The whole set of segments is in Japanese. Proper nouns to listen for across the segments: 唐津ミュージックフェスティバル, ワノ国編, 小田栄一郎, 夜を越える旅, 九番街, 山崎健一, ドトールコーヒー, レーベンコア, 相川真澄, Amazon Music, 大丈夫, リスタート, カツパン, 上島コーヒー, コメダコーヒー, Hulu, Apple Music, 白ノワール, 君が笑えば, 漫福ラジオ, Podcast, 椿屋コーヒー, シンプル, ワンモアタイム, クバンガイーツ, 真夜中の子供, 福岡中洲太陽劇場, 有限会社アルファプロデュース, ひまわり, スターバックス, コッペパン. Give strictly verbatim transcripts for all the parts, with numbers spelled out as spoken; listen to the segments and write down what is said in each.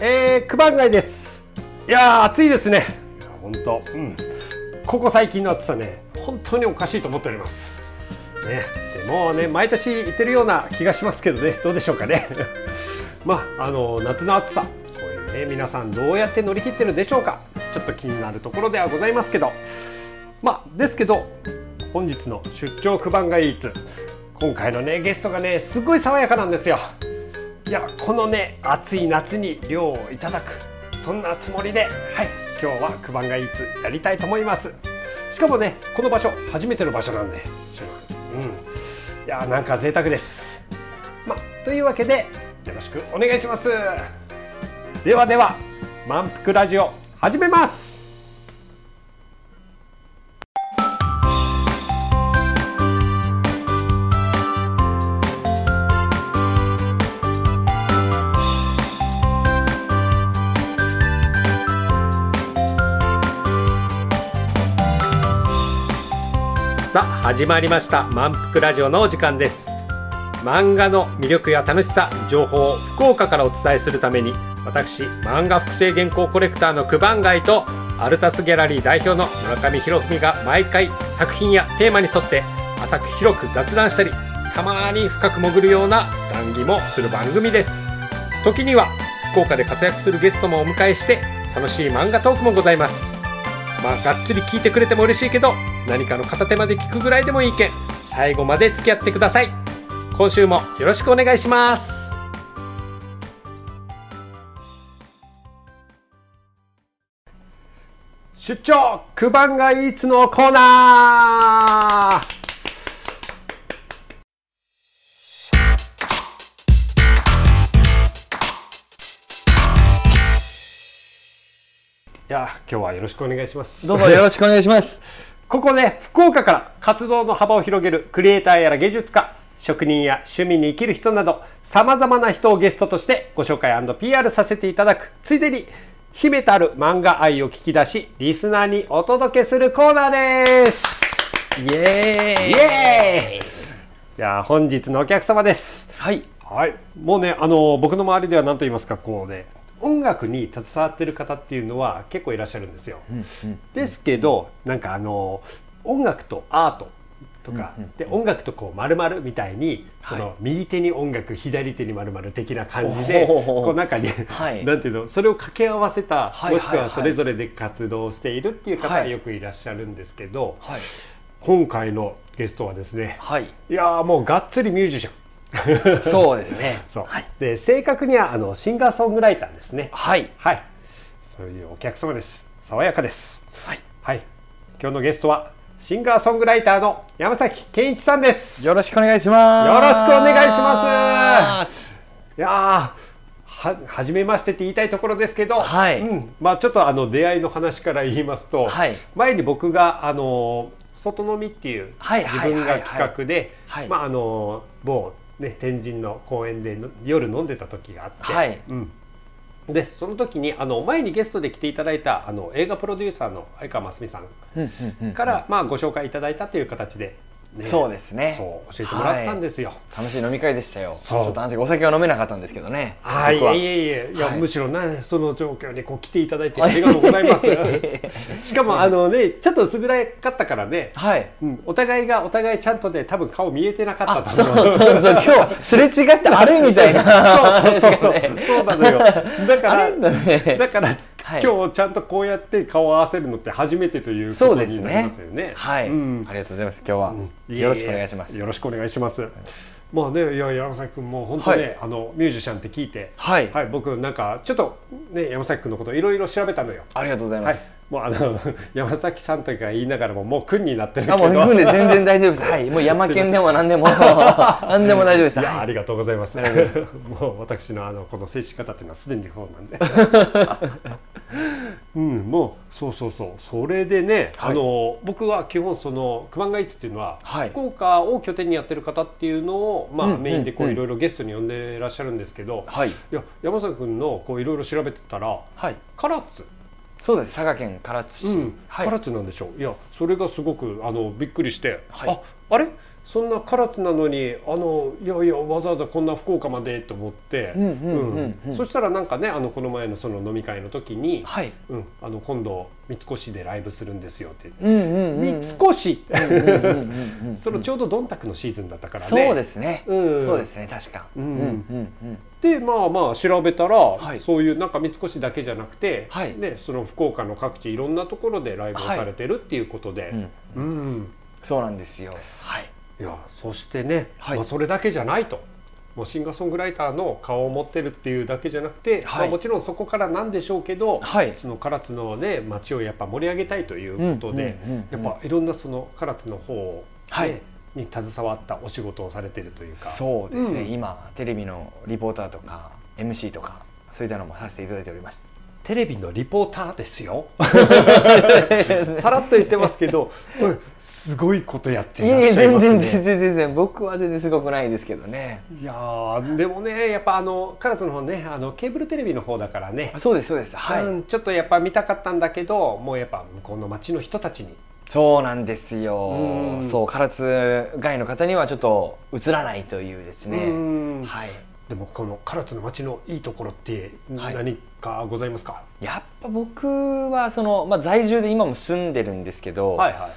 えー、九番街です。いやー暑いですね。本当、うん、ここ最近の暑さね、本当におかしいと思っております、ね、でもうね、毎年言ってるような気がしますけどね、どうでしょうかねまああの夏の暑さ、これね、皆さんどうやって乗り切ってるでしょうか。ちょっと気になるところではございますけど、まあですけど本日の出張九番街イーツ、今回のねゲストがねすごい爽やかなんですよ。いや、このね暑い夏に涼をいただく、そんなつもりで、はい、今日は九番街イーツやりたいと思います。しかもね、この場所初めての場所なんで、うん、いやなんか贅沢です。まというわけでよろしくお願いします。ではでは満腹ラジオ始めます。さあ始まりました、満腹ラジオのお時間です。漫画の魅力や楽しさ、情報を福岡からお伝えするために、私漫画複製原稿コレクターの九番街とアルタスギャラリー代表の村上博文が毎回作品やテーマに沿って浅く広く雑談したり、たまに深く潜るような談義もする番組です。時には福岡で活躍するゲストもお迎えして楽しい漫画トークもございます。まあがっつり聞いてくれても嬉しいけど、何かの片手まで聞くぐらいでもいいけん、最後まで付き合ってください。今週もよろしくお願いします。出張九番街イーツのコーナー。いや、今日はよろしくお願いします。どうぞよろしくお願いしますここね、福岡から活動の幅を広げるクリエイターやら芸術家、職人や趣味に生きる人など、さまざまな人をゲストとしてご紹介 ピーアール させていただく、ついでに秘めたる漫画愛を聞き出し、リスナーにお届けするコーナーです。イエーイ、イエーイ。いや、本日のお客様です。はい、はい、もうね、あの僕の周りでは何と言いますか、こうね、音楽に携わってる方っていうのは結構いらっしゃるんですよ、うんうん、ですけど、なんかあの音楽とアートとか、うんうんうん、で音楽とこう丸々みたいに、その右手に音楽、はい、左手に丸々的な感じで、こう中に、はい、なんていうの、それを掛け合わせた、はい、もしくはそれぞれで活動しているっていう方がよくいらっしゃるんですけど、はい、今回のゲストはですね、はい、いやもうがっつりミュージシャンそうですね。そう、はい、で正確にはあのシンガーソングライターですね。はい、はい、そういうお客様です。爽やかです、はいはい、今日のゲストはシンガーソングライターの山崎健一さんです。よろしくお願いします。よろしくお願いします。いやー、は初めましてって言いたいところですけど、はい、うん、まあ、ちょっとあの出会いの話から言いますと、はい、前に僕があの外飲みっていう自分が企画で、まああの某ね、天神の公園での夜飲んでた時があって、はい、うん、でその時にあの前にゲストで来ていただいたあの映画プロデューサーの相川真澄さんからまあご紹介いただいたという形で、ね、そうですね、そう教えてもらったんですよ、はい、楽しい飲み会でしたよ。そう、ちょっとあの時お酒は飲めなかったんですけどね。あ、いやいやいや、いや、はい、むしろな、その状況にこう来ていただいてありがとうございますしかもあの、ね、ちょっと薄暗かったからね、はい、うん、お互いがお互いちゃんとね、多分顔見えてなかったと思う。そうそうそう今日すれ違ってあれみたいなそうそうそうそうそうなのよ。だから、ね、だからはい、今日ちゃんとこうやって顔を合わせるのって初めてということになりますよね。そうですね、はい、うん、ありがとうございます。今日は、うん、よろしくお願いします。よろしくお願いします。まあね、いや山崎君も本当ね、はい、あのミュージシャンって聞いて、はいはい、僕なんかちょっと、ね、山崎君のこといろいろ調べたのよ。ありがとうございます、はい、もうあの山崎さんとか言いながらももう君になってるけど、あ、もう君で全然大丈夫です、はい、もう山県でも何でも何でも大丈夫です。いや、ありがとうございますもう私のあのこの接し方っていうのはすでにそうなんでうん、もうそうそうそう、それでね、はい、あの僕は基本その九番街イーツっていうのは、はい、福岡を拠点にやってる方っていうのを、まあ、うんうん、メインでこういろいろゲストに呼んでらっしゃるんですけど、はい、いや山崎君のこういろいろ調べてたら、はい、唐津、そうです、佐賀県唐津市、うん、はい、唐津なんでしょう。いや、それがすごくあのびっくりして、はい、あ、あれそんな唐津なのにあのいやいやわざわざこんな福岡までと思って、うんうんうんうん、そしたらなんかねあのこの前のその飲み会の時に、はいうん、あの今度三越でライブするんですよって言って三越そのちょうどどんたくのシーズンだったからねそうですね、うん、そうですね確か、うんうんうん、でまあまあ調べたら、はい、そういうなんか三越だけじゃなくて、はいね、その福岡の各地いろんなところでライブをされてるっていうことで、はいうんうんうん、そうなんですよはいいやそしてね、はいまあ、それだけじゃないともうシンガーソングライターの顔を持ってるっていうだけじゃなくて、はいまあ、もちろんそこからなんでしょうけど、はい、その唐津の、ね、街をやっぱ盛り上げたいということで、うんうんうんうん、やっぱいろんなその唐津の方を、ねはい、に携わったお仕事をされてるというかそうですね、うん、今テレビのリポーターとか エムシー とかそういったのもさせていただいておりますテレビのリポーターですよさらっと言ってますけどすごいことやっていらっしゃいますねいやいや全然全然全然僕は全然すごくないですけどねいやでもねやっぱあの唐津の方ねあのケーブルテレビの方だからねそうですそうです、はいうん、ちょっとやっぱ見たかったんだけどもうやっぱ向こうの町の人たちにそうなんですようんそう唐津外の方にはちょっと映らないというですねうんはいでもこの唐津の街のいいところって何かございますか、はい、やっぱ僕はその、まあ、在住で今も住んでるんですけど、はいは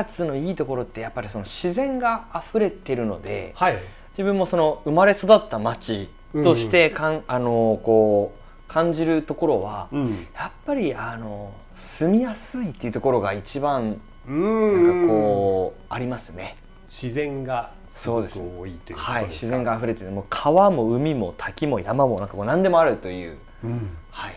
い、唐津のいいところってやっぱりその自然があふれてるので、はい、自分もその生まれ育った街としてかん、うん、あのこう感じるところは、うん、やっぱりあの住みやすいっていうところが一番なんかこうありますね自然がそうです多いということですか、はい、自然が溢れててもう川も海も滝も山もなんかこう何でもあるという、うんはい、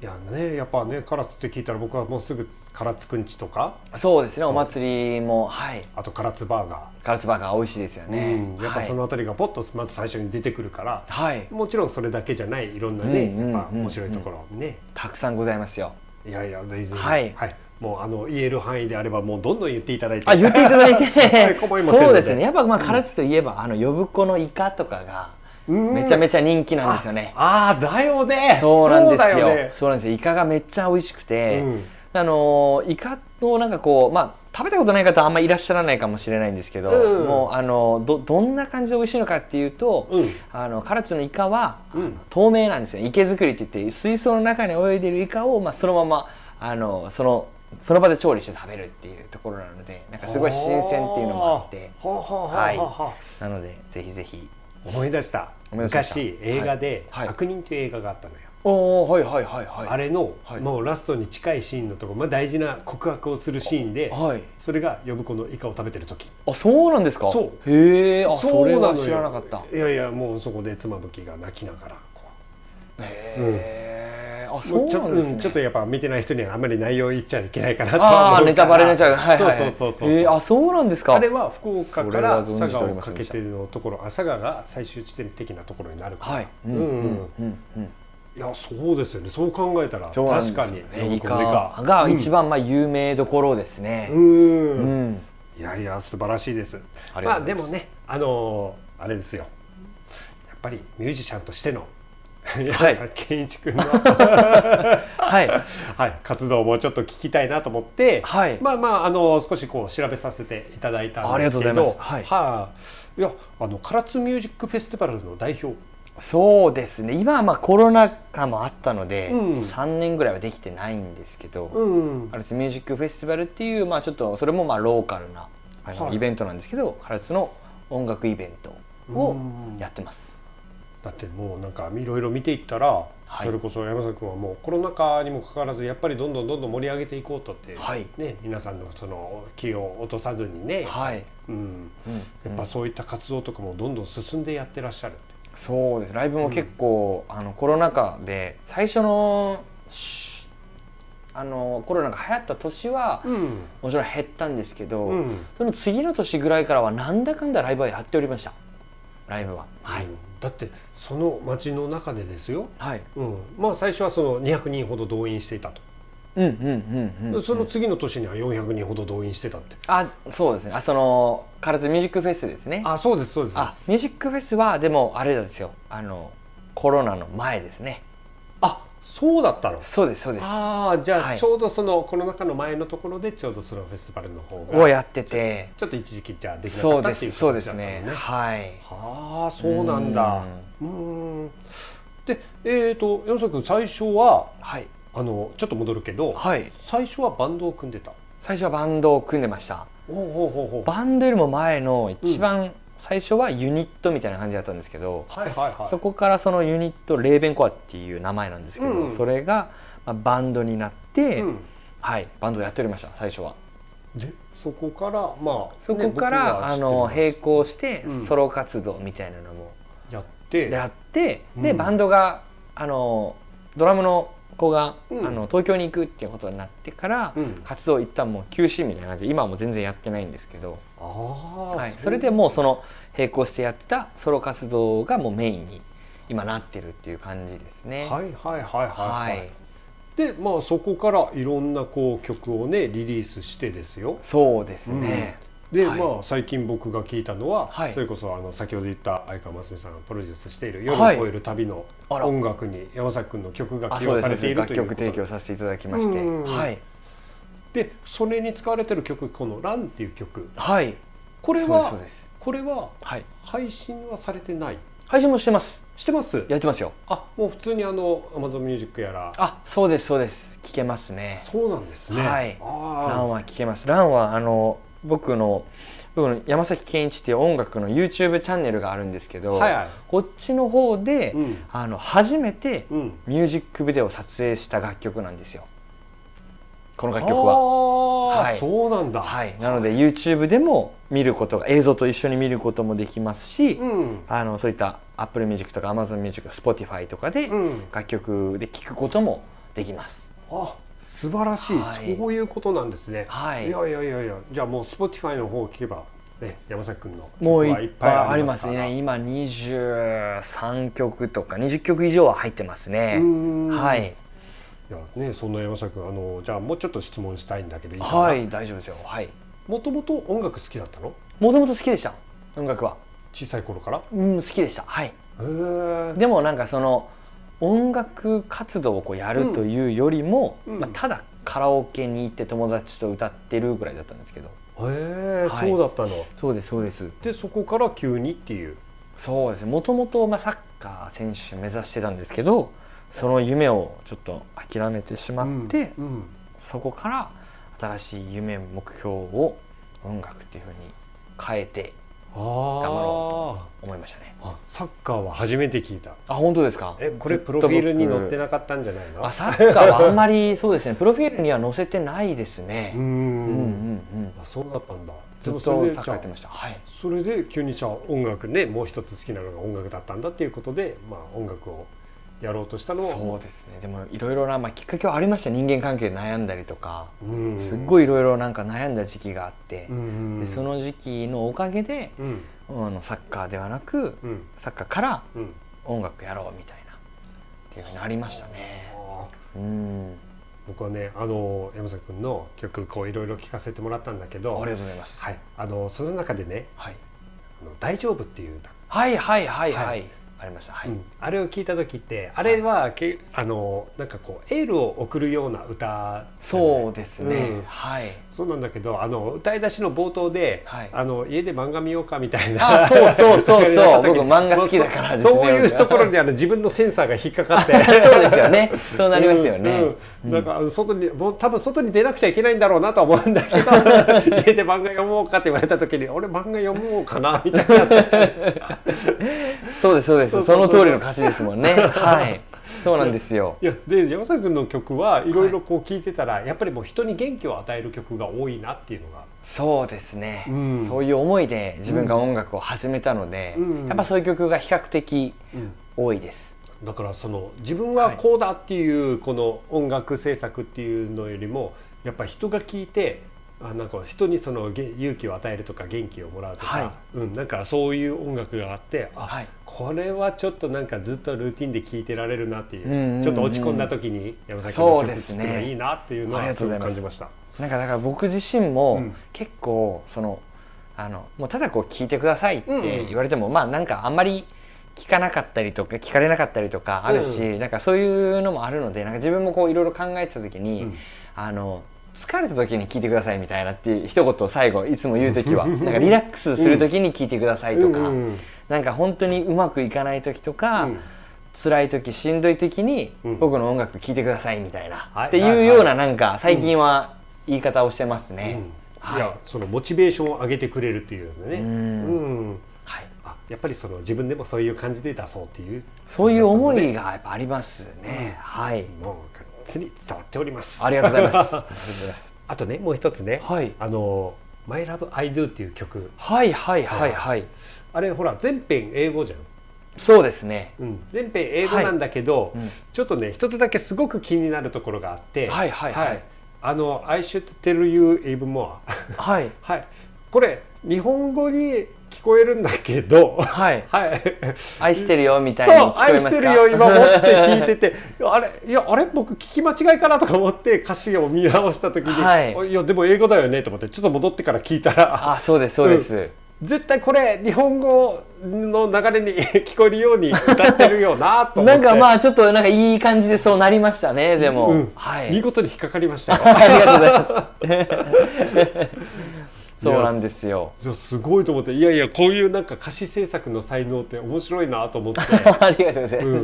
いやねやっぱね唐津って聞いたら僕はもうすぐ唐津くんちとかそうですねお祭りもはいあと唐津バーガー唐津バーガー美味しいですよね、うん、やっぱそのあたりがポッとまず最初に出てくるから、はい、もちろんそれだけじゃないいろんなね、うんうんうんうん、やっぱ面白いところねたくさんございますよいやいやぜひぜひはい、はいもうあの言える範囲であればもうどんどん言っていただいてあ言っていただいてそうですねやっぱまあ唐津といえば、うん、あの呼子のイカとかがめちゃめちゃ人気なんですよねああだよねそうなんです よ, そうだよ、ね、そうなんですよイカがめっちゃ美味しくて、うん、あのイカのなんかこうまあ食べたことない方はあんまりいらっしゃらないかもしれないんですけど、うん、もうあの ど, どんな感じで美味しいのかっていうと、うん、あの唐津のイカは、うん、透明なんですよ池作りって言って水槽の中に泳いでるイカを、まあ、そのままあのそのその場で調理して食べるっていうところなのでなんかすごい新鮮っていうのもあってはいなのでぜひぜひ思い出した昔映画で、はい、悪人という映画があったのよおはいはいはいはい、あれの、はい、もうラストに近いシーンのところ、まあ、大事な告白をするシーンで、はい、それが呼子のイカを食べてる時あそうなんですかそうへえあそれは知らなかったいやいやもうそこで妻夫木が泣きながらこうへえ、うんあそうなんですね、ちょっとやっぱ見てない人にはあまり内容言っちゃいけないかなと思うからあネタバレになっちゃうはいはいはいそうそうそうそう、えー、あそうなんですかあれは福岡から佐賀をかけてのところ佐賀が最終地点的なところになるからはいうんうんうんうんいやそうですよねそう考えたら確かにイカが一番まあ有名どころですねうん、うん、いやいや素晴らしいですありがとうございます、まあ、でもねあのー、あれですよやっぱりミュージシャンとしての健一君の、はいはい、活動もちょっと聞きたいなと思って、はい、まあまあ、あの少しこう調べさせていただいたんですけど唐津ミュージックフェスティバルの代表そうですね今はまあコロナ禍もあったので、うん、さんねんぐらいはできてないんですけど、うんうん、唐津ミュージックフェスティバルっていう、まあ、ちょっとそれもまあローカルなあの、はい、イベントなんですけど唐津の音楽イベントをやってます、うんだってもうなんかいろいろ見ていったら、はい、それこそ山崎君はもうコロナ禍にもかかわらずやっぱりどんどんどんどん盛り上げていこうとって、はいね、皆さんのその気を落とさずにね、はいうんうん、やっぱそういった活動とかもどんどん進んでやってらっしゃるそうですライブも結構、うん、あのコロナ禍で最初のあのコロナが流行った年は、うん、もちろん減ったんですけど、うん、その次の年ぐらいからはなんだかんだライブはやっておりましたライブは、はいうんだってその街の中でですよ、はいうんまあ、最初はそのにひゃくにんほど動員していたと、うんうんうんうん、その次の年にはよんひゃくにんほど動員してたってあそうですねあその唐津ミュージックフェスですねあそうですそうですあミュージックフェスはでもあれですよあのコロナの前ですねあそうだったの。そうですそうです。ああ、じゃあ、はい、ちょうどそのコロナ禍の前のところでちょうどそのフェスティバルの方がをやってて、ちょっと一時期じゃできなかったっていう感じだったのね。そうですそうですね。はい。はあ、そうなんだ。うん。うんで、えっと山崎君最初は、はい、あのちょっと戻るけど、はい、最初はバンドを組んでた。最初はバンドを組んでました。おうおうおうおうバンドよりも前の一番、うん、最初はユニットみたいな感じだったんですけど、はいはいはい、そこからそのユニットレーベンコアっていう名前なんですけど、うん、それがバンドになって、うんはい、バンドをやっておりました最初は。でそこからまあそこから、ね、あの並行してソロ活動みたいなのもやって、うん、やってでバンドがあのドラムの子が、うん、あの東京に行くっていうことになってから、うん、活動一旦もう休止みたいな感じで今はもう全然やってないんですけど、あ、はい、それでもうその並行してやってたソロ活動がもうメインに今なってるっていう感じですね。はいはいはいはい、はいはい、でまあそこからいろんなこう曲をねリリースしてですよ。そうですね、うんではい、まあ最近僕が聞いたのは、はい、それこそあの先ほど言った相川真澄さんがプロデュースしている夜を越える旅の音楽に山崎君の曲が起用されているということで、楽曲提供させていただきまして、はい、でそれに使われている曲このランっていう曲、はい、これはそうですそうです、これは配信はされてない、はい、配信もしてますしてますやってますよ。あもう普通にあの Amazon Music やらあそうですそうです聴けますね。そうなんですね、はい、あランは聴けます。ランはあの僕の、 僕の山崎健一っていう音楽の YouTube チャンネルがあるんですけど、はいはい、こっちの方で、うん、あの初めてミュージックビデオを撮影した楽曲なんですよこの楽曲は。あ、はい、そうなんだ、はい、なので YouTube でも見ることが映像と一緒に見ることもできますし、うん、あのそういった Apple Music とか Amazon Music、Spotify とかで楽曲で聴くこともできます、うん、あ素晴らしい、はい、そういうことなんですね、はい、いやいやいやいや、じゃあもう Spotify の方を聞けば、ね、山崎君の曲はいっぱいありますから。もういっぱいありますね。今にじゅうさんきょくとかにじゅっきょく以上は入ってますね。うーん、はい、いやね、そんな山崎君あのじゃあもうちょっと質問したいんだけどいいかな。はい大丈夫ですよ。はい、もともと音楽好きだったの？もともと好きでした。音楽は小さい頃から？うん好きでした。はい。でもなんかその音楽活動をこうやるというよりも、うんまあ、ただカラオケに行って友達と歌ってるぐらいだったんですけど。へえ、はい、そうだったの。そうですそうです。でそこから急にっていう。そうですね、もともとサッカー選手目指してたんですけどその夢をちょっと諦めてしまって、うんうん、そこから新しい夢目標を音楽っていう風に変えて頑張ろうと思いましたね。あサッカーは初めて聞いた。あ本当ですか。えこれプロフィールに載ってなかったんじゃないの？あサッカーはあんまりそうですねプロフィールには載せてないですね。うーん、うんうんうん、あそうだったんだ。ずっとサッカーやってました。はい、それで急にじゃあ音楽ねもう一つ好きなのが音楽だったんだっていうことで、まあ、音楽をやろうとしたのは。そうですね、でもいろいろな、まあ、きっかけはありました。人間関係で悩んだりとか、うんうん、すっごいいろいろなんか悩んだ時期があって、うんうん、でその時期のおかげで、うん、あのサッカーではなく、うん、サッカーから音楽やろうみたいな、っていうふうになりましたね、うん、僕はねあの山崎くんの曲こういろいろ聴かせてもらったんだけど。ありがとうございます、はい、あのその中でね、はい、あの大丈夫っていう歌、はいはいはいはい、はい、ありました。はい、うん、あれを聞いた時ってあれはけ、はい、あのなんかこうエールを送るような歌。そうですね、うん、はい、そうなんだけどあの歌い出しの冒頭で、はい、あの家で漫画見ようかみたいな。あそうそうそうそう僕漫画好きだからですね。そういうところにあの自分のセンサーが引っかかってそうですよね、そうなりますよね、うんうん、なんか外に多分外に出なくちゃいけないんだろうなと思うんだけど家で漫画読もうかって言われた時に俺漫画読もうかなみたいなそうですそうです、その通りの歌詞ですもんねはいそうなんですよ。いやで山崎君の曲はいろいろこう聴いてたら、はい、やっぱりもう人に元気を与える曲が多いなっていうのが。そうですね、うん、そういう思いで自分が音楽を始めたので、うん、やっぱそういう曲が比較的多いです、うん、だからその自分はこうだっていうこの音楽制作っていうのよりもやっぱ人が聴いてあなんか人にその勇気を与えるとか元気をもらうとか、はい、うん、なんかそういう音楽があってあ、はい、これはちょっとなんかずっとルーティンで聴いてられるなっていう、うんうんうん、ちょっと落ち込んだ時に山崎の曲聴くのがいいなっていうのはすごく感じました。なんかだから僕自身も結構その、うん、あのもうただこう聴いてくださいって言われても、うんうん、まあなんかあんまり聞かなかったりとか聞かれなかったりとかあるし、うん、なんかそういうのもあるので、なんか自分もこういろいろ考えてた時に、うん、あの疲れた時に聞いてくださいみたいなって一言を最後いつも言う時はなんかリラックスする時に聞いてくださいとか、うん、なんか本当にうまくいかない時とか、うん、辛い時しんどい時に僕の音楽聞いてくださいみたいな、うん、っていうようななんか最近は言い方をしてますね、うんうん、はい、いやそのモチベーションを上げてくれるっていうのね、うんうん、はい、あやっぱりその自分でもそういう感じで出そうっていうそういう思いがやっぱありますね、うん、はい、もう伝わっております。ありがとうございます。あとねもう一つね、はい、あの My Love, I Do っていう曲、はいはいはいはい、あれほら全編英語じゃん。そうですね、うん、全編英語なんだけど、はい、ちょっとね一つだけすごく気になるところがあって、はいはいはいはい、あの I should tell you even more はい、はい、これ日本語に聞こえるんだけど、はいはい、愛してるよみたいに聞こえますか。そう、愛してるよ今思って聞いててあれいやあれ僕聞き間違いかなとか思って歌詞を見直した時に、はい、いやでも英語だよねと思ってちょっと戻ってから聞いたら、あそうですそうです、うん、絶対これ日本語の流れに聞こえるように歌ってるよなと思ってなんかまあちょっとなんかいい感じでそうなりましたね。でも、うんうん、はい、見事に引っかかりましたよありがとうございますそうなんですよ。すごいと思って、いやいやこういうなんか歌詞制作の才能って面白いなと思ってありがとうございま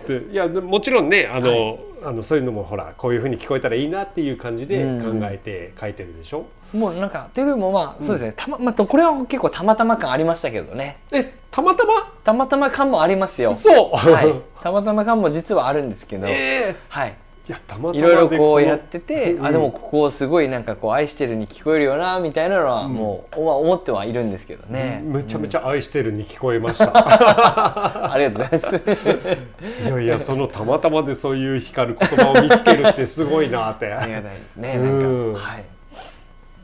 す、うん、いやもちろんねあの、はい、あのそういうのもほらこういう風に聞こえたらいいなっていう感じで考えて書いてるでしょ、うん、もうなんかというよりもまあそうですね、たま、まあ、これは結構たまたま感ありましたけどね。えたまたまたまたま感もありますよ。そう、はい、たまたま感も実はあるんですけど、えー、はい、いやたまたまでいろいろこうやってて、うん、あでもここをすごいなんかこう愛してるに聞こえるよなみたいなのはもう、うん、思ってはいるんですけどね、うん、めちゃめちゃ愛してるに聞こえましたありがとうございますいやいやそのたまたまでそういう光る言葉を見つけるってすごいなってありがたいですね、なんか、はい、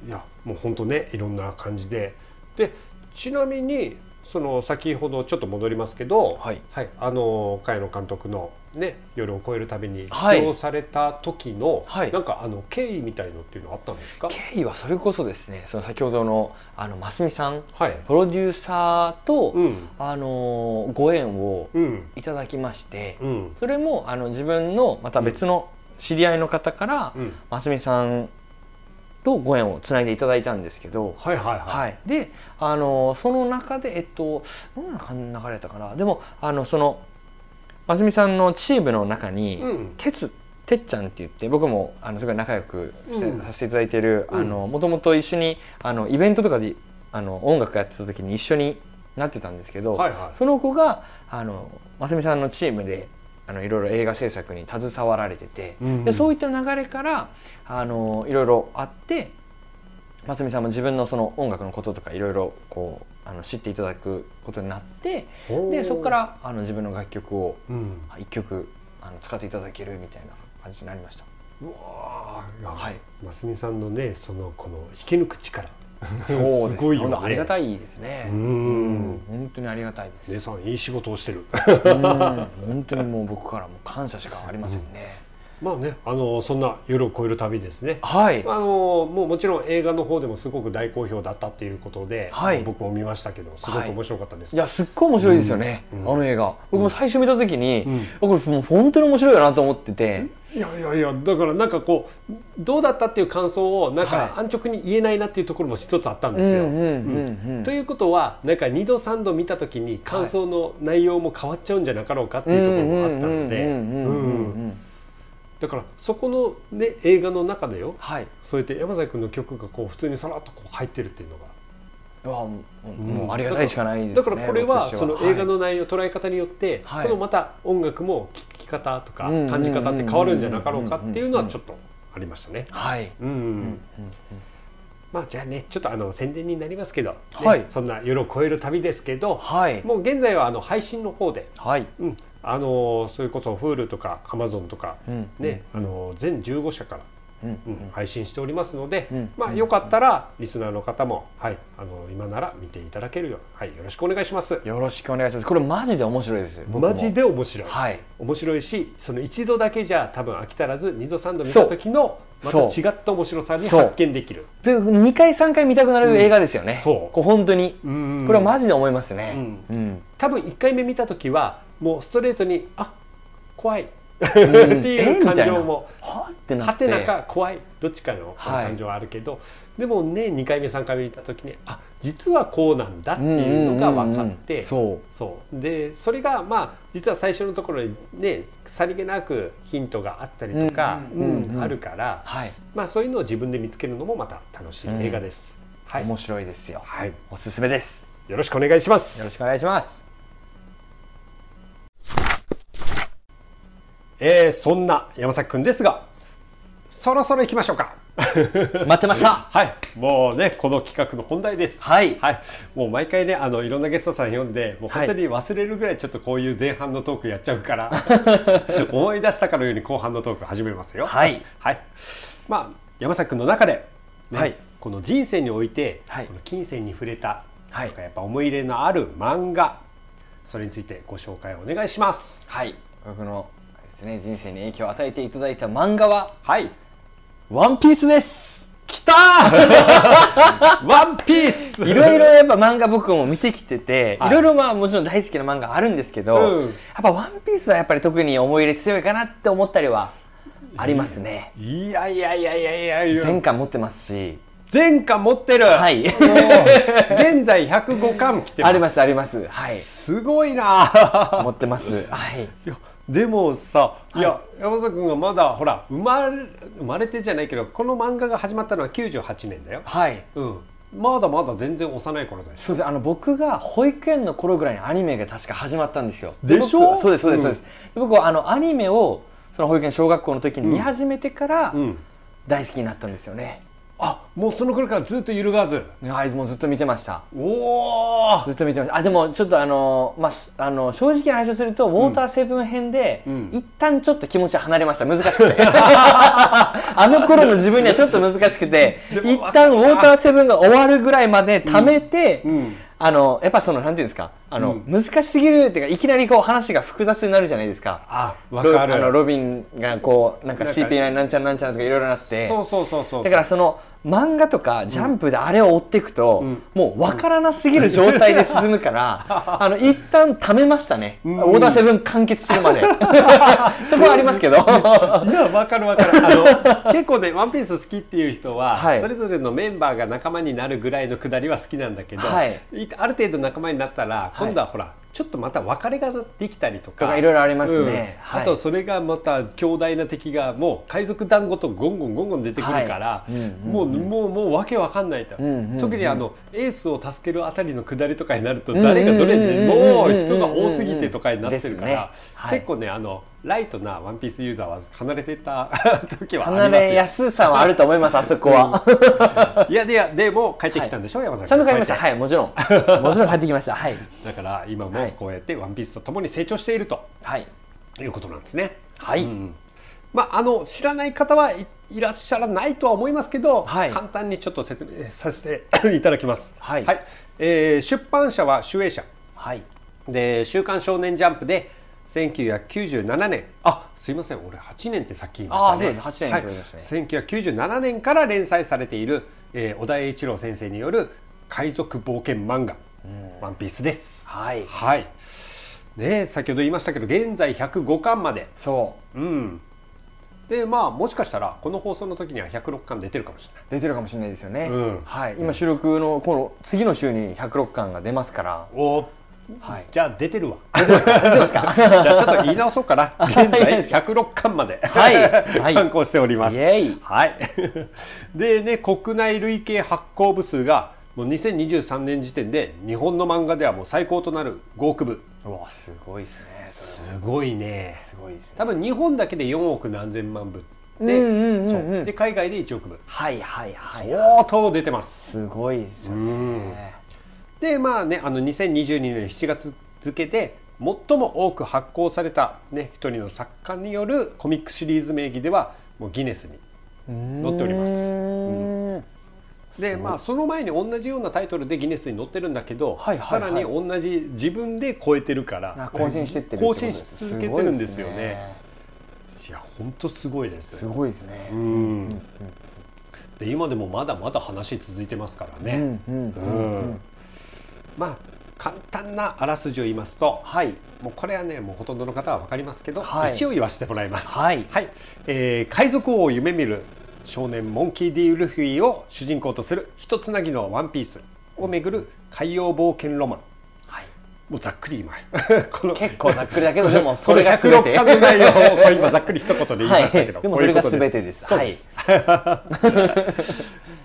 いやもうほんとねいろんな感じでで、ちなみにその先ほどちょっと戻りますけど、はいはい、あの茅野監督のね、夜を越えるたびに起用された時の、はいはい、なんかあの経緯みたいのっていうのはあったんですか。経緯はそれこそですね、その先ほどのあのますみさん、はい、プロデューサーと、うん、あのご縁をいただきまして、うん、それもあの自分のまた別の知り合いの方から、うん、ますみさんとご縁をつないでいただいたんですけど、はいはいはいはい、であのその中でえっとどんな感じの流れだったかな。でもあのそのますみさんのチームの中に、うん、てつてっちゃんって言って僕もあのすごい仲良くして、うん、させていただいている、あの、もともと一緒にあのイベントとかであの音楽やってた時に一緒になってたんですけど、はいはい、その子があのますみさんのチームであのいろいろ映画制作に携わられてて、うん、でそういった流れからあのいろいろあって、ますみさんも自分のその音楽のこととかいろいろこうあの知っていただくことになって、でそこからあの自分の楽曲をいっきょく、うん、あの使っていただけるみたいな感じになりました。うわー、はい、ますみさんのねそのこの引き抜く力そうすごいよね。ありがたいですね。うん、うん、本当にありがたいです。姉さんいい仕事をしてるうん本当にもう僕からも感謝しかありませんね、うん、まあね、あのそんな夜を越える旅ですね、はい、あのもうもちろん映画の方でもすごく大好評だったっていうことで、はい、僕も見ましたけどすごく面白かったです、はい、いやすっごい面白いですよね、うん、あの映画、うん、僕も最初見た時に、うん、これもう本当に面白いなと思ってて、いやいやいやだからなんかこうどうだったっていう感想をなんか安直に言えないなっていうところも一つあったんですよ、うんうんうん、ということはなんかにどさんど見た時に感想の内容も変わっちゃうんじゃなかろうかっていうところもあったので、だからそこの、ね、映画の中でよ、はい、そうやって山崎君の曲がこう普通にさらっとこう入ってるっていうのがあ、うん、もうありがたいしかないですね。だからこれはその映画の内容、はい、捉え方によって、はい、このまた音楽も聴き方とか感じ方って変わるんじゃなかろうかっていうのはちょっとありましたね。はい。うんうんうん、まあじゃあねちょっとあの宣伝になりますけど、ね、はい、そんな夜を越える旅ですけど、はい、もう現在はあの配信の方で、はい、うん、あのそれこそ Hulu とか Amazon とか、うん、ね、うん、あの全じゅうごしゃから、うんうん、配信しておりますので、うん、まあ、よかったらリスナーの方も、はい、あの今なら見ていただけるよう、はい、よろしくお願いします。よろしくお願いします。これマジで面白いです。僕もマジで面白い、はい、面白いし、その一度だけじゃ多分飽き足らずにどさんど見た時のまた違った面白さに発見できる。にかいさんかい見たくなる映画ですよね、うん、そうこう本当に、うん、これはマジで思いますね、うんうん、多分いっかいめ見た時はもうストレートにあ怖い、うん、っていう感情もはてなか怖いどっちかの感情はあるけど、はい、でもねにかいめさんかいめ見た時にあ実はこうなんだっていうのが分かって、うんうんうん、そうそうでそれがまあ実は最初のところにねさりげなくヒントがあったりとか、うんうんうんうん、あるから、はいまあ、そういうのを自分で見つけるのもまた楽しい映画です、うんはい、面白いですよ、はい、おすすめです。よろしくお願いします。よろしくお願いします。えー、そんな山崎くんですがそろそろ行きましょうか。待ってました。はいもうねこの企画の本題です。はい、はい、もう毎回ねあのいろんなゲストさん呼んでもう本当に忘れるぐらいちょっとこういう前半のトークやっちゃうから、はい、思い出したかのように後半のトーク始めますよ。はい、はい、まあ山崎くんの中で、ねはい、この人生において、はい、この金銭に触れたとかやっぱ思い入れのある漫画それについてご紹介お願いします。はい僕の人生に影響を与えていただいた漫画は、はい、ワンピースです。きたーワンピースいろいろやっぱ漫画僕も見てきてて、はい、いろいろまあもちろん大好きな漫画あるんですけど、うん、やっぱワンピースはやっぱり特に思い入れ強いかなって思ったりはありますね。いやいやいやいやいや全巻持ってますし全巻持ってる、はい、現在ひゃくごかん来てます。ありますあります、はい、すごいな持ってます、はいでもさ、いや、はい、山崎君がまだほら生まれ、生まれてじゃないけどこの漫画が始まったのはきゅうじゅうはちねんだよ。はい、うん、まだまだ全然幼い頃だよ。そうです。あの僕が保育園の頃ぐらいにアニメが確か始まったんですよ。でしょ？そうですそうですそうです、うん、僕はあのアニメをその保育園小学校の時に見始めてから大好きになったんですよね、うんうん、あ、もうその頃からずっと揺るがず。はい、もうずっと見てました。おーずっと見てました。あ、でもちょっとあの、まあ、あの正直な話をするとウォーターセブン編で、うん、一旦ちょっと気持ち離れました。難しくてあの頃の自分にはちょっと難しくて一旦ウォーターセブンが終わるぐらいまで貯めて、うんうん、あのやっぱそのなんていうんですかあの、うん、難しすぎるっていうかいきなりこう話が複雑になるじゃないですか。あ、わかる。あのロビンがこうなんか シーピーナイン なんちゃらなんちゃらとかいろいろなって。そうそうそうそう。だからその漫画とかジャンプであれを追っていくと、うん、もう分からなすぎる状態で進むから、うん、あの一旦貯めましたね、うん、オーダーセブン完結するまでそこはありますけどいや分かる分かるあの結構ねワンピース好きっていう人は、はい、それぞれのメンバーが仲間になるぐらいのくだりは好きなんだけど、はい、ある程度仲間になったら今度はほら、はいちょっとまた別れができたりとかいろいろありますね、うんはい、あとそれがまた強大な敵がもう海賊団ごとゴンゴンゴンゴン出てくるから、はいうんうんうん、もうもうもうわけわかんないと、うんうんうん、特にあのエースを助けるあたりの下りとかになると誰がどれでもう人が多すぎてとかになってるから、ねはい、結構ねあのライトなワンピースユーザーは離れてた時はありますよ。離れやすさはあると思いますあそこは、うん、いやいやでも帰ってきたんでしょ、はい、山崎ちゃんと帰りましたはいもちろんもちろん帰ってきました、はい、だから今もこうやってワンピースとともに成長していると、はい、いうことなんですね。はい、うんまあ、あの知らない方はい、いらっしゃらないとは思いますけど、はい、簡単にちょっと説明させていただきます、はいはいえー、出版社は集英社、はい、で週刊少年ジャンプでせんきゅうひゃくきゅうじゅうななねんあすいません俺はちねんってさっき言いましたね。あそうですはちねんって言いましたね、はい、せんきゅうひゃくきゅうじゅうななねんから連載されている、えー、小田栄一郎先生による海賊冒険漫画、うん、ワンピースです、はいはいね、先ほど言いましたけど現在ひゃくごかんまでそう、うんでまあ、もしかしたらこの放送の時にはひゃくろっかん出てるかもしれない出てるかもしれないですよね、うんはい、今収録のこの次の週にひゃくろっかんが出ますからおはい、じゃあ出てるわ出てますか出てますかじゃあちょっと言い直そうかな現在ひゃくろっかんまで、はい、刊行しております、はいはい、でね国内累計発行部数がもうにせんにじゅうさんねん時点で日本の漫画ではもう最高となるごおくぶ。うわすごいですねそれはすごいねすごいですね多分日本だけでよんおくなんぜんまんぶで、うんうんうんうん、で海外でいちおくぶはいはいはい相当出てますすごいですね、うんでまあね、あのにせんにじゅうにねんしちがつ付で最も多く発行された、ね、一人の作家によるコミックシリーズ名義ではもうギネスに載っております。うんでまあ、その前に同じようなタイトルでギネスに載ってるんだけど、はいはいはい、さらに同じ自分で超えてるから更新してってるってことです。更新し続けてるんですよね。いや本当すごいですすごいですね、うんうん、で今でもまだまだ話続いてますからね、うんうんうんうん、まあ簡単なあらすじを言いますと、はい、もうこれはねもうほとんどの方は分かりますけど、はい、一応言わせてもらいます、はいはいえー、海賊王を夢見る少年モンキー・ディ・ルフィを主人公とする一つなぎのワンピースをめぐる海洋冒険ロマン、はい、もうざっくり今この結構ざっくりだけどでもそれが全てこの内容を今ざっくり一言で言いましたけど、はい、でもそれが全てですそうです、は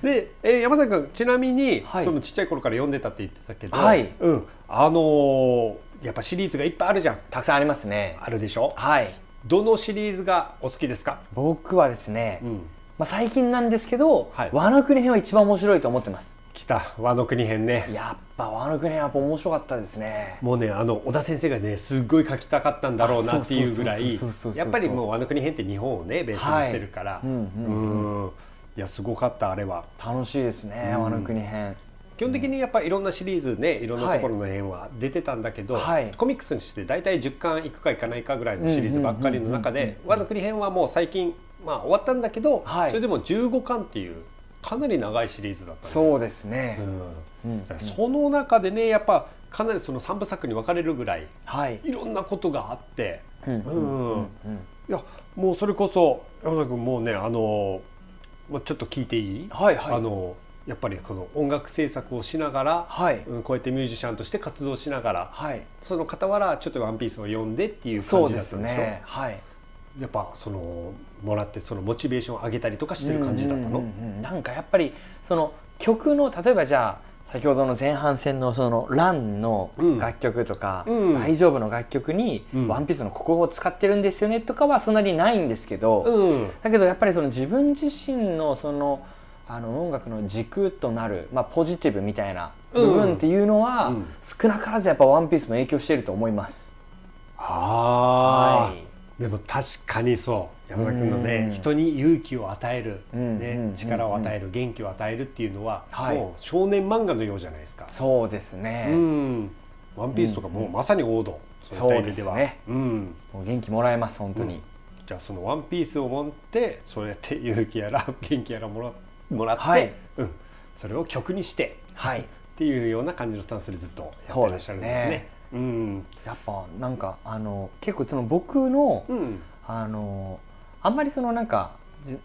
い、で、えー、山崎君ちなみに、はい、そのちっちゃい頃から読んでたって言ってたけど、はいうん、あのー、やっぱシリーズがいっぱいあるじゃんたくさんありますねあるでしょ、はい、どのシリーズがお好きですか僕はですね、うんまあ、最近なんですけど、はい、ワノ国編は一番面白いと思ってます来たワノ国編ねやっぱワノ国編やっぱ面白かったですねもうねあの小田先生がねすごい書きたかったんだろうなっていうぐらいやっぱりもうワノ国編って日本をねベースにしてるから、はいうんうんうん、いやすごかったあれは楽しいですね、うん、ワノ国編基本的にやっぱいろんなシリーズねいろんなところの編は出てたんだけど、はい、コミックスにしてだいたいじゅっかんいくかいかないかぐらいのシリーズばっかりの中でワノ国編はもう最近まあ終わったんだけど、はい、それでもじゅうごかんっていうかなり長いシリーズだった、ね、そうですね、うんうんうん、その中でねやっぱかなりそのさんぶ作に分かれるぐらい、はい、いろんなことがあって、うんうんうんうん、いやもうそれこそ山崎君もうねあのちょっと聞いていい、はいはい、あのやっぱりこの音楽制作をしながら、はいうん、こうやってミュージシャンとして活動しながら、はい、その傍らちょっとワンピースを読んでっていう感じだったんでしょそうですね、はいやっぱそのもらってそのモチベーションを上げたりとかしてる感じだったの、うんうんうん、なんかやっぱりその曲の例えばじゃあ先ほどの前半戦のそのランの楽曲とか、うん、大丈夫の楽曲にワンピースのここを使ってるんですよねとかはそんなにないんですけど、うん、だけどやっぱりその自分自身のそのあの音楽の軸となる、まあ、ポジティブみたいな部分っていうのは、うんうん、少なからずやっぱワンピースも影響していると思いますあー、はいでも確かにそう山崎君のね、うん、人に勇気を与える、ねうん、力を与える、うん、元気を与えるっていうのは、はい、もう少年漫画のようじゃないですかそうですね、うん、ワンピースとかもうまさに王道、うん、そういった意味ではそうですね、うん、もう元気もらえます本当に、うん、じゃあそのワンピースを持ってそうやって勇気やら元気やらも ら, もらって、はいうん、それを曲にして、はい、っていうような感じのスタンスでずっとやってらっしゃるんですねうん、やっぱなんかあの結構その僕の、うん、あのあんまりそのなんか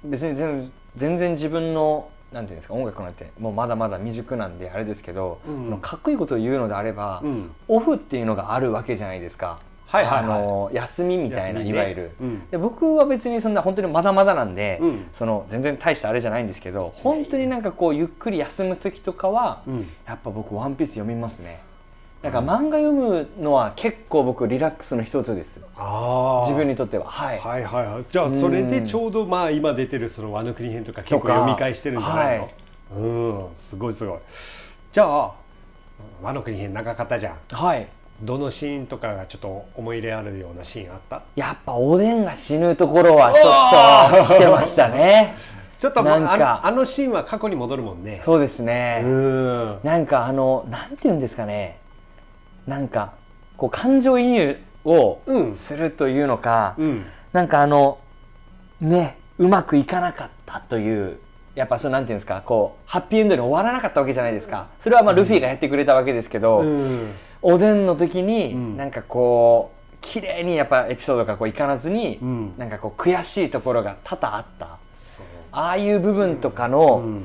別に全 全然自分のなんていうんですか音楽なんてもうまだまだ未熟なんであれですけど、うん、そのかっこいいことを言うのであれば、うん、オフっていうのがあるわけじゃないですか、はいはいはい、あの休みみたいな、ね、いわゆる、うん、で僕は別にそんな本当にまだまだなんで、うん、その全然大したあれじゃないんですけど本当になんかこうゆっくり休む時とかは、うん、やっぱ僕ワンピース読みますねなんか漫画読むのは結構僕リラックスの一つですあ自分にとっては、はい、はいはいはいじゃあそれでちょうどまあ今出てるそのワノ国編とか結構読み返してるんじゃないの、はい、うんすごいすごいじゃあワノ国編長かったじゃんはいどのシーンとかがちょっと思い入れあるようなシーンあったやっぱおでんが死ぬところはちょっと来てましたねちょっとなんか あ, のあのシーンは過去に戻るもんねそうですねうんなんかあのなんていうんですかねなんかこう感情移入をするというのか、うん、なんかあのねうまくいかなかったというやっぱそのなんていうんですかこうハッピーエンドに終わらなかったわけじゃないですかそれはまあルフィがやってくれたわけですけど、うん、おでんの時になんかこう綺麗にやっぱエピソードがこういかなずに、うん、なんかこう悔しいところが多々あったああいう部分とかの、うんうん、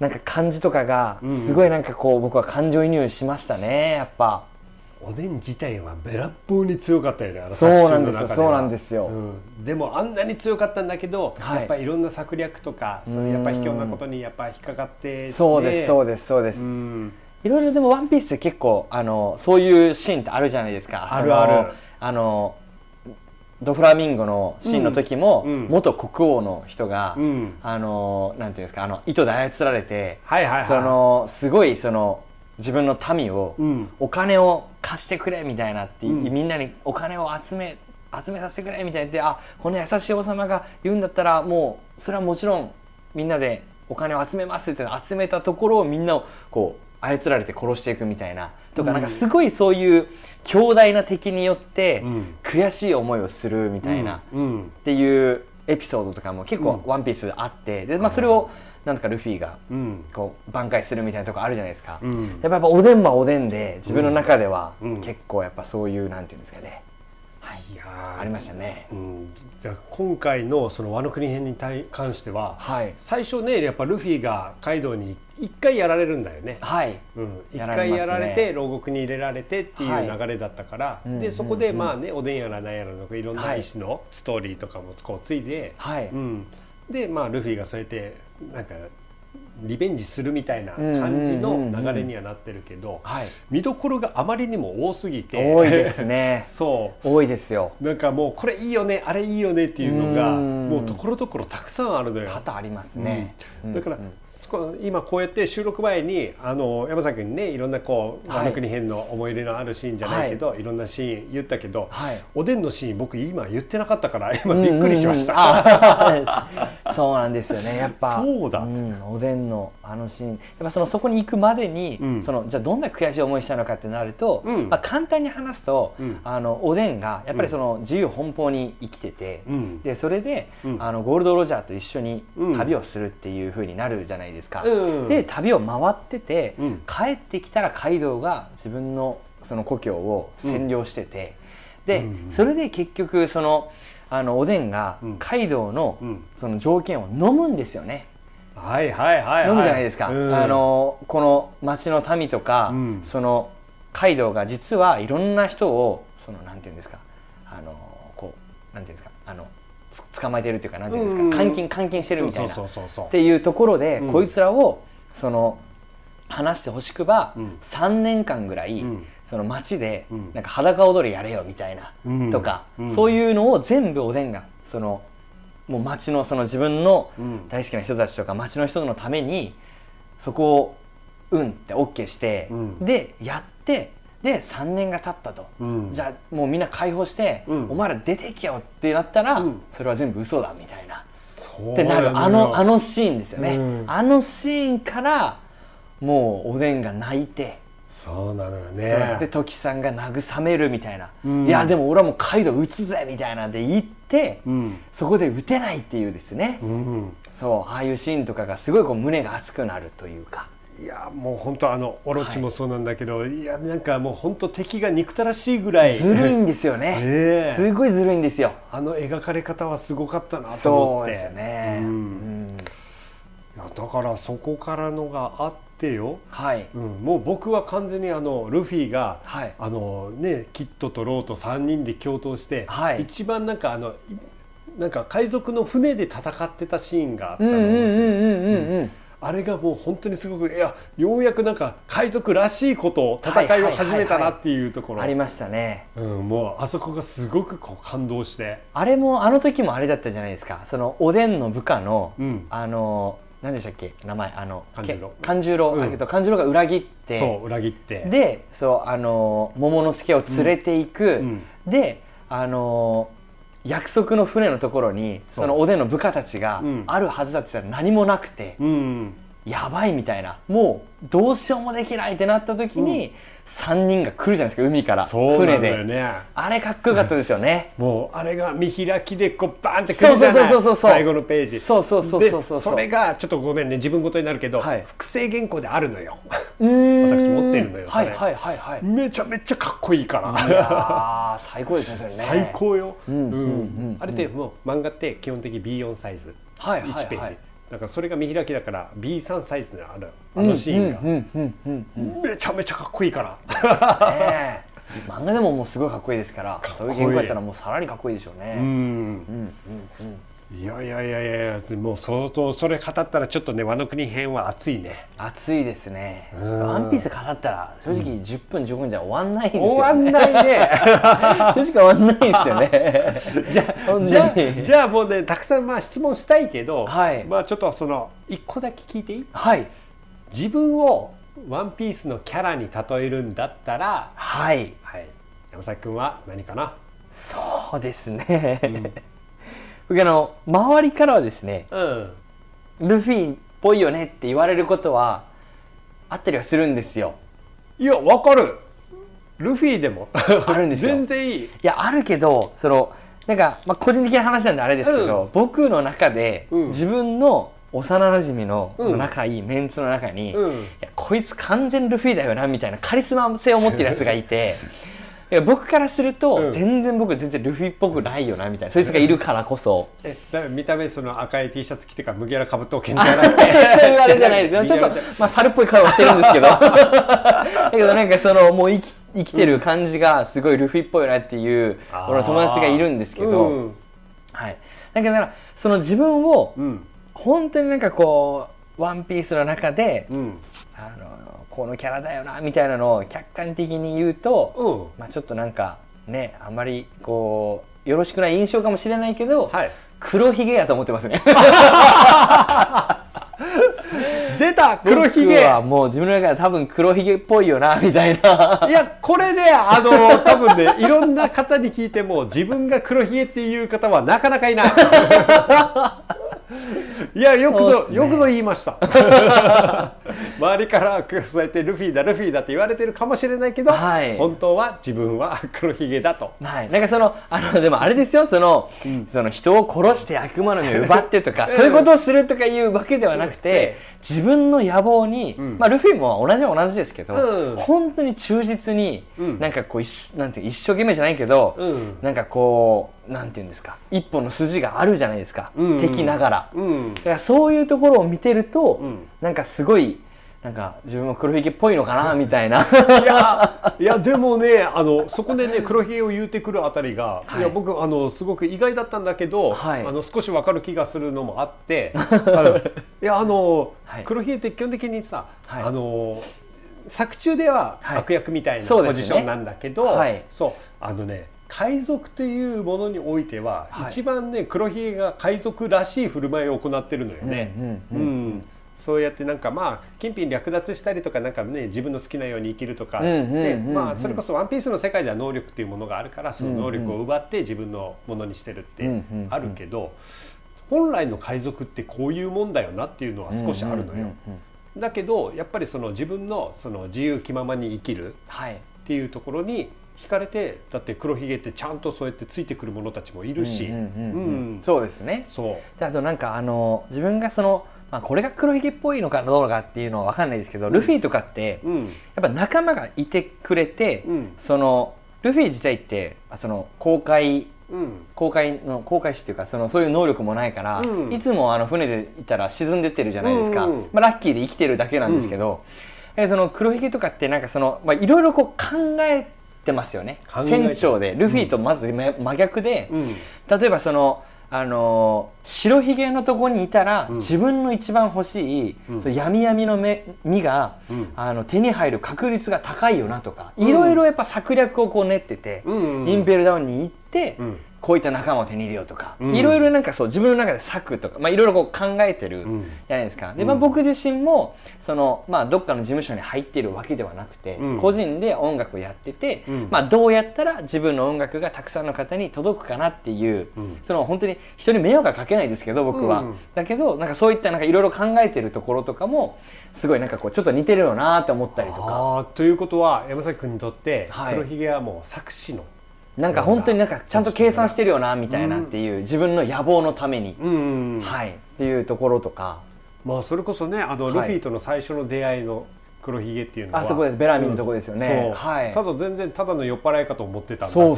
なんか感じとかがすごいなんかこう僕は感情移入しましたねやっぱおでん自体はべらぼうに強かったよねあの作品の中ではそうなんですよ、うん、でもあんなに強かったんだけど、はい、やっぱりいろんな策略とかそのやっぱ卑怯なことにやっぱ引っかかってそうですそうですそうですうんいろいろでもワンピースって結構あのそういうシーンってあるじゃないですかあるあるあのドフラミンゴのシーンの時も、うん、元国王の人が、うん、あのなんていうんですかあの糸で操られて、はいはいはい、そのすごいその自分の民を、うん、お金を貸してくれみたいなって、うん、みんなにお金を集め集めさせてくれみたいなってあこの優しい王様が言うんだったらもうそれはもちろんみんなでお金を集めますって集めたところをみんなをこう操られて殺していくみたいなとか、うん、なんかすごいそういう強大な敵によって悔しい思いをするみたいな、うん、っていうエピソードとかも結構ワンピースあって、うんでまあ、それをなんとかルフィがこう挽回するみたいなとこあるじゃないですか、うん、やっぱやっぱおでんはおでんで自分の中では結構やっぱそういうなんていうんですかね、はい、いやありましたね、うん、いや今回のそのワノ国編に関しては、はい、最初ねやっぱルフィがカイドウにいっかいやられるんだよね、はいうん、いっかいやられて牢獄に入れられてっていう流れだったから、はいでうんうんうん、そこでまあねおでんやらなんやらのいろんな意思のストーリーとかもこうついで、はいうん、でまあルフィがそうやってなんかリベンジするみたいな感じの流れにはなってるけど、うんうんうんはい、見どころがあまりにも多すぎて多いですねそう多いですよ。なんかもうこれいいよねあれいいよねっていうのがもうところどころたくさんあるのよ。多々ありますね、うん、だから、うんうん今こうやって収録前にあの山崎にねいろんなこうワノ国編の思い入れのあるシーンじゃないけど、はい、いろんなシーン言ったけど、はい、おでんのシーン僕今言ってなかったから今びっくりしました、うんうんうん、そうなんですよねやっぱそうだ、うん、おでんのあのシーンやっぱ そ, のそこに行くまでに、うん、そのじゃあどんな悔しい思いしたのかってなると、うんまあ、簡単に話すと、うん、あのおでんがやっぱりその自由奔放に生きてて、うん、でそれで、うん、あのゴールド・ロジャーと一緒に旅をするっていう風になるじゃないですかですかうん、で旅を回ってて、うん、帰ってきたらカイドウが自分 の, その故郷を占領してて、うん、で、うん、それで結局そのあのおでんがカイドウ の,、うん、その条件を飲むんですよね、うん、はいはいはい、はい、飲むじゃないですか、うん、あのこの町の民とか、うん、そのカイドウが実はいろんな人をそのなんていうんですかあのこうなんていうんですかあの捕まえてるっていうか何ていうんですか、うん、監禁監禁してるみたいなそうそうそうそうっていうところで、うん、こいつらをその話してほしくば、うん、さんねんかんぐらい、うん、その街でなんか裸踊りやれよみたいな、うん、とか、うん、そういうのを全部おでんがそのもう街のその自分の大好きな人たちとか街の人のためにそこをうんって OK して、うん、でやって。でさんねんが経ったと、うん、じゃあもうみんな解放して、うん、お前ら出てきよってなったら、うん、それは全部嘘だみたいなってなるあの、あのシーンですよね、うん、あのシーンからもうおでんが泣いてそうなのよねで時さんが慰めるみたいな、うん、いやでも俺はもうカイドウ撃つぜみたいなんで言って、うん、そこで撃てないっていうですね、うん、そうああいうシーンとかがすごいこう胸が熱くなるというかいやもう本当あのオロチもそうなんだけど、はい、いやなんかもう本当敵が憎たらしいぐらいずるいんですよね、えー、すごいずるいんですよあの描かれ方はすごかったなと思ってそうですね、うんうん、いやだからそこからのがあってよ、はいうん、もう僕は完全にあのルフィが、はいあのね、キッドとローとさんにんで共闘して、はい、一番なんかあのなんか海賊の船で戦ってたシーンがあったのであれがもう本当にすごくいやようやくなんか海賊らしいことを戦いを始めたなっていうところ、はいはいはいはい、ありましたね、うん、もうあそこがすごくこう感動してあれもあの時もあれだったじゃないですかそのおでんの部下の、うん、あの何でしたっけ名前あの勘十郎だけど勘十郎が裏切ってそう裏切ってでそうあの桃之助を連れていく、うんうん、であの約束の船のところに そ, そのおでんの部下たちがあるはずだって言ったら何もなくて、うん、やばいみたいなもうどうしようもできないってなった時に、うん、さんにんが来るじゃないですか海から船で、ね、あれかっこよかったですよねもうあれが見開きでこうバーンって来るじゃない最後のページそうそうそうそうそうそれがちょっとごめんね自分ごとになるけど、はい、複製原稿であるのよ私持ってるのよそれ、はいはいはいはい、めちゃめちゃかっこいいからいや最高ですねそれね最高よあれってもう漫画って基本的 ビーよん サイズ、はいはいはい、いちページだからそれが見開きだから ビーさん サイズのあるあのシーンがめちゃめちゃかっこいいから、ね、漫画でももうすごいかっこいいですからかっこいいそういう原稿やったらもうさらにかっこいいでしょうねうん、うんうんいやいやいやいやもう相当それ語ったらちょっとねワノ国編は熱いね熱いですねワンピース語ったら正直じゅっぷんじゅうごふんじゃ終わんないんですよね終わんないね正直終わんないですよねじゃあじゃあ、じゃあもうねたくさんまあ質問したいけど、はい、まあちょっとそのいっこだけ聞いていい？はい自分をワンピースのキャラに例えるんだったらはい、はい、山崎くんは何かなそうですね、うん僕あの周りからはですね、うん、ルフィっぽいよねって言われることはあったりはするんですよ。いやわかる、ルフィでもあるんですよ全然いい。いやあるけど、そのなんか、まあ、個人的な話なんであれですけど、うん、僕の中で、うん、自分の幼なじみの仲いいメンツの中に、うん、いやこいつ完全ルフィだよなみたいなカリスマ性を持ってるやつがいていや僕からすると、うん、全然僕全然ルフィっぽくないよなみたいな、そいつがいるからこそえだから見た目その赤い T シャツ着てから麦わらかぶっとけんじゃないそういうあれじゃないですよちょっと、まあ、猿っぽい顔してるんですけどだけどなんかそのもう生き、生きてる感じがすごいルフィっぽいなっていう俺の友達がいるんですけど、うん、はい、だからその自分を、うん本当になんかこうワンピースの中で、うん、あのこのキャラだよなみたいなのを客観的に言うと、うんまあ、ちょっとなんかねあんまりこうよろしくない印象かもしれないけど、はい、黒ひげやと思ってますね出た黒ひげはもう自分の中で多分黒ひげっぽいよなみたいないやこれねあの多分ねいろんな方に聞いても自分が黒ひげっていう方はなかなかいないいやよくぞ、ね、よくぞ言いました周りからそうやってルフィだルフィだって言われてるかもしれないけど、はい、本当は自分は黒ひげだと、はい、なんかそのあのでもあれですよその、うん、その人を殺して悪魔の実を奪ってとか、うん、そういうことをするとかいうわけではなくて、うん、自分の野望に、うんまあ、ルフィも同じは同じですけど、うん、本当に忠実に、うん、なんかこう一なんて一生懸命じゃないけど、うん、なんかこうなんていうんですか一本の筋があるじゃないですか、うんうん、敵ながら、うん、だからそういうところを見てると、うん、なんかすごいなんか自分も黒ひげっぽいのかなみたいな、うん、いやいやでもねあのそこでね黒ひげを言うてくるあたりが、はい、いや僕あのすごく意外だったんだけど、はい、あの少し分かる気がするのもあっていやあの、はい、黒ひげって基本的にさ、はい、あの作中では悪役みたいなポジションなんだけど、はい そうですね、はい、そうあのね海賊というものにおいては、はい、一番ね黒ひげが海賊らしい振る舞いを行ってるのよね、うんうんうんうん、そうやってなんかまあ金品略奪したりとかなんかね自分の好きなように生きるとか、うんうんうんうん、でまあそれこそワンピースの世界では能力というものがあるからその能力を奪って自分のものにしてるってあるけど、うんうんうん、本来の海賊ってこういうもんだよなっていうのは少しあるのよ、うんうんうんうん、だけどやっぱりその自分のその自由気ままに生きるっていうところに惹かれて、だって黒ひげってちゃんとそうやってついてくる者たちもいるし、そうですね。そう。あとなんかあの自分がその、まあ、これが黒ひげっぽいのかどうのかっていうのは分かんないですけど、うん、ルフィとかって、うん、やっぱ仲間がいてくれて、うん、そのルフィ自体ってその公開うん、航海の航海士っていうか そのそういう能力もないから、うん、いつもあの船でいたら沈んでってるじゃないですか、うんうんまあ、ラッキーで生きてるだけなんですけど、うん、その黒ひげとかってなんかその、まあ、いろいろこう考えてますよね。船長でルフィとまず真逆で、うん、例えばその、あのー、白ひげのとこにいたら、うん、自分の一番欲しい、うん、その闇闇の目実が、うん、あの手に入る確率が高いよなとか、いろいろやっぱ策略をこう練ってて、うん、インペルダウンに行って、うん、こういった仲間を手に入れようとか、いろいろなんかそう自分の中で策とかいろいろ考えてるじゃないですか、うんでまあ、僕自身もその、まあ、どっかの事務所に入っているわけではなくて、うん、個人で音楽をやってて、うんまあ、どうやったら自分の音楽がたくさんの方に届くかなっていう、うん、その本当に人に迷惑はかけないですけど僕は、うん、だけどなんかそういったいろいろ考えてるところとかもすごいなんかこうちょっと似てるよなと思ったりとか。あということは山崎君にとって黒ひげはもう作詞の、はいなんか本当になんかちゃんと計算してるよなみたいなっていう自分の野望のために、うんはい、っていうところとか、まあ、それこそねあのルフィとの最初の出会いの黒ひげっていうのは、はい、あそこですベラミーのとこですよね、うんはい、ただ全然ただの酔っ払いかと思ってたんだけど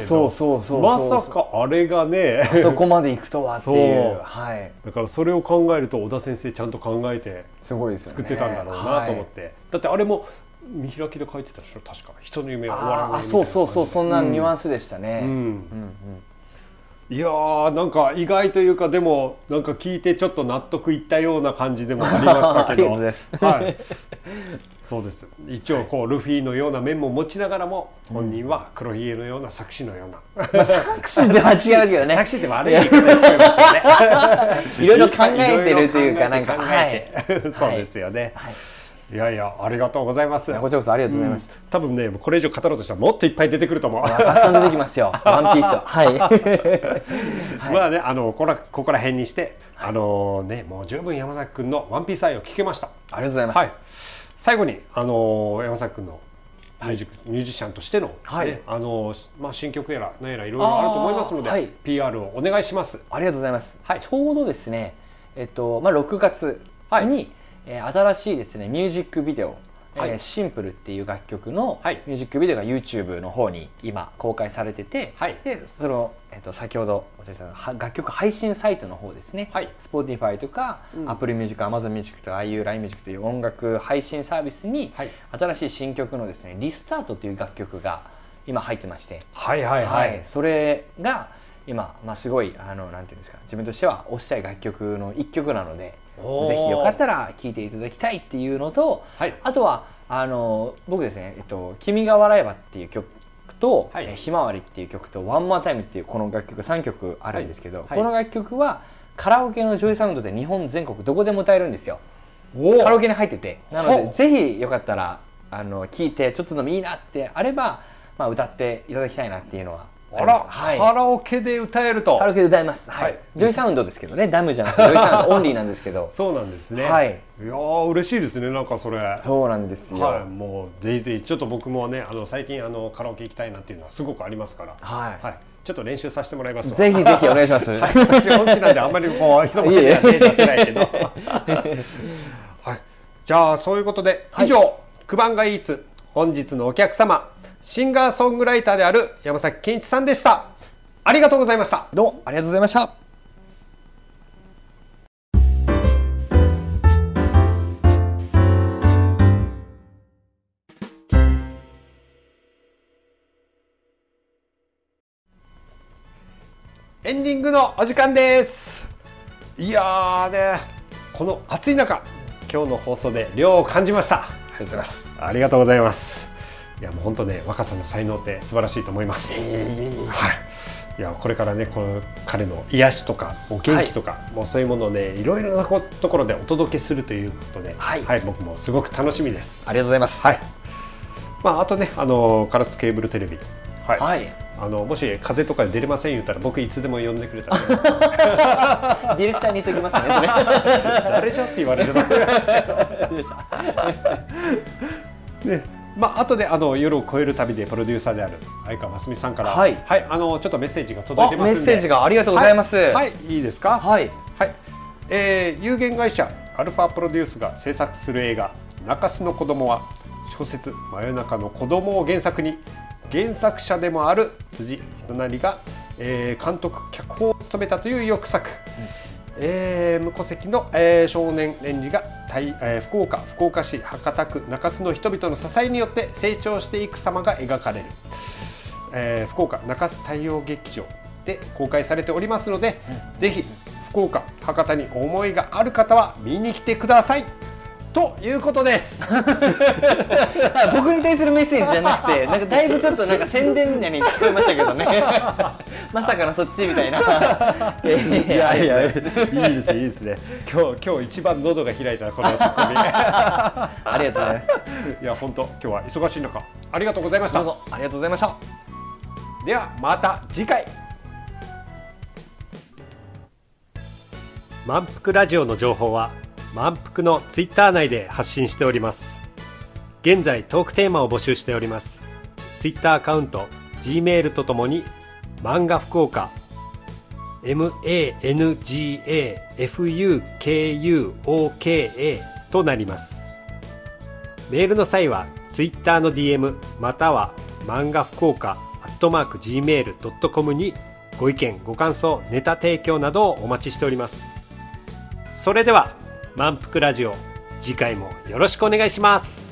まさかあれがねあそこまで行くとはってい う, そう、はい、だからそれを考えると小田先生ちゃんと考えて作ってたんだろうなと思って、ねはい、だってあれも見開きで書いてたでしょ確か人の夢は終わらないみたいな感じであそうそうそうそんなニュアンスでしたね、うんうんうん、いやーなんか意外というかでもなんか聞いてちょっと納得いったような感じでもありましたけどはいそうです一応こうルフィのような面も持ちながらも本人は黒ひげのような作詞のような、まあ、作詞では違うけどね作詞でもあれに言いますよねいろいろ考えてるというかなんかはいそうですよね、はいいやいやありがとうございます。こちらこそありがとうございます。うん、多分ねこれ以上語ろうとしたらもっといっぱい出てくると思う。たくさん出てきますよ。ワンピースは。はい。まあねあのこらここら辺にして、はい、あのねもう十分山崎くんのワンピース愛を聞けました。ありがとうございます。はい、最後に、あのー、山崎君のミュージック、はい、ミュージシャンとしての、ねはいあのーまあ、新曲やら何やらいろいろあると思いますので、はい、ピーアール をお願いします。ありがとうございます、はい、ちょうどですね、えっとまあ、ろくがつに、はいえー、新しいですねミュージックビデオ、はいえー、シンプルっていう楽曲のミュージックビデオが YouTube の方に今公開されてて、はい、でその、えっと、先ほどお伝えした楽曲配信サイトの方ですね、はい、Spotify とか、うん、Apple Music、Amazon Music とか アイ ユー、ライン Music という音楽配信サービスに、はい、新しい新曲のですねリスタートという楽曲が今入ってまして、はいはいはいはい、それが今、まあ、すごいあのなんていうんですか自分としては推したい楽曲の一曲なのでぜひよかったら聴いていただきたいっていうのと、はい、あとはあの僕ですね、えっと「君が笑えば」っていう曲と「はい、ひまわり」っていう曲と「ワンモアタイム」っていうこの楽曲さんきょくあるんですけど、はいはい、この楽曲はカラオケのジョイサウンドで日本全国どこでも歌えるんですよ。おカラオケに入っててなのでぜひよかったらあの聴いてちょっとでもいいなってあれば、まあ、歌っていただきたいなっていうのはあら、はい、カラオケで歌えるとカラオケで歌えます、はいはい、ジョイサウンドですけどねダムじゃなくてジョイサウンドオンリーなんですけどそうなんですね、はい、いやー嬉しいですねなんかそれそうなんですよ、はい、もうぜひぜひちょっと僕もねあの最近あのカラオケ行きたいなっていうのはすごくありますから、はいはい、ちょっと練習させてもらいますぜひぜひお願いします、はい、私本気なんであんまりこう人も手が出せないけど、はい、じゃあそういうことで以上、はい、クバンガイーツ本日のお客様シンガーソングライターである山崎賢一さんでした。ありがとうございました。どうもありがとうございました。エンディングのお時間です。いやーねこの暑い中今日の放送で涼を感じました。ありがとうございます。いやもう本当ね若さの才能って素晴らしいと思います、えーはい、いやこれからねこの彼の癒しとか元気とか、はい、もうそういうものをねいろいろなところでお届けするということで、はいはい、僕もすごく楽しみです。ありがとうございます、はいまあ、あとねあのカラスケーブルテレビ、はいはい、あのもし風邪とかで出れません言ったら僕いつでも呼んでくれたらディレクターに言っときますね誰じゃって言われると思いますけどねまあ後であの夜を越える旅でプロデューサーである相川真澄さんから、はいはい、あのちょっとメッセージが届いてますんでメッセージがありがとうございます、はいはい、いいですか、はいはいえー、有限会社アルファプロデュースが制作する映画中洲の子供は小説真夜中の子供を原作に原作者でもある辻人成が、えー、監督脚本を務めたという意欲作、うんえー、無戸籍の、えー、少年園児がえー、福岡、福岡市、博多区、中洲の人々の支えによって成長していく様が描かれる、えー、福岡中洲太陽劇場で公開されておりますので、うん、ぜひ福岡、博多に思いがある方は見に来てくださいということです僕に対するメッセージじゃなくてなんかだいぶちょっとなんか宣伝みたいに聞こえましたけどねまさかのそっちみたいないやいやいいですねいいですね今日、今日一番喉が開いたこのツッコミありがとうございますいや本当今日は忙しい中ありがとうございました。どうぞありがとうございました。ではまた次回満腹ラジオの情報は満腹のツイッター内で発信しております。現在トークテーマを募集しております。ツイッターアカウント Gmail とともに漫画福岡 エム エー エヌ ジー エー エフ ユー ケー ユー オー ケー エー となります。メールの際はツイッターの ディーエム または漫画福岡 アットマーク ジーメール ドット コム にご意見ご感想ネタ提供などをお待ちしております。それでは満腹ラジオ次回もよろしくお願いします。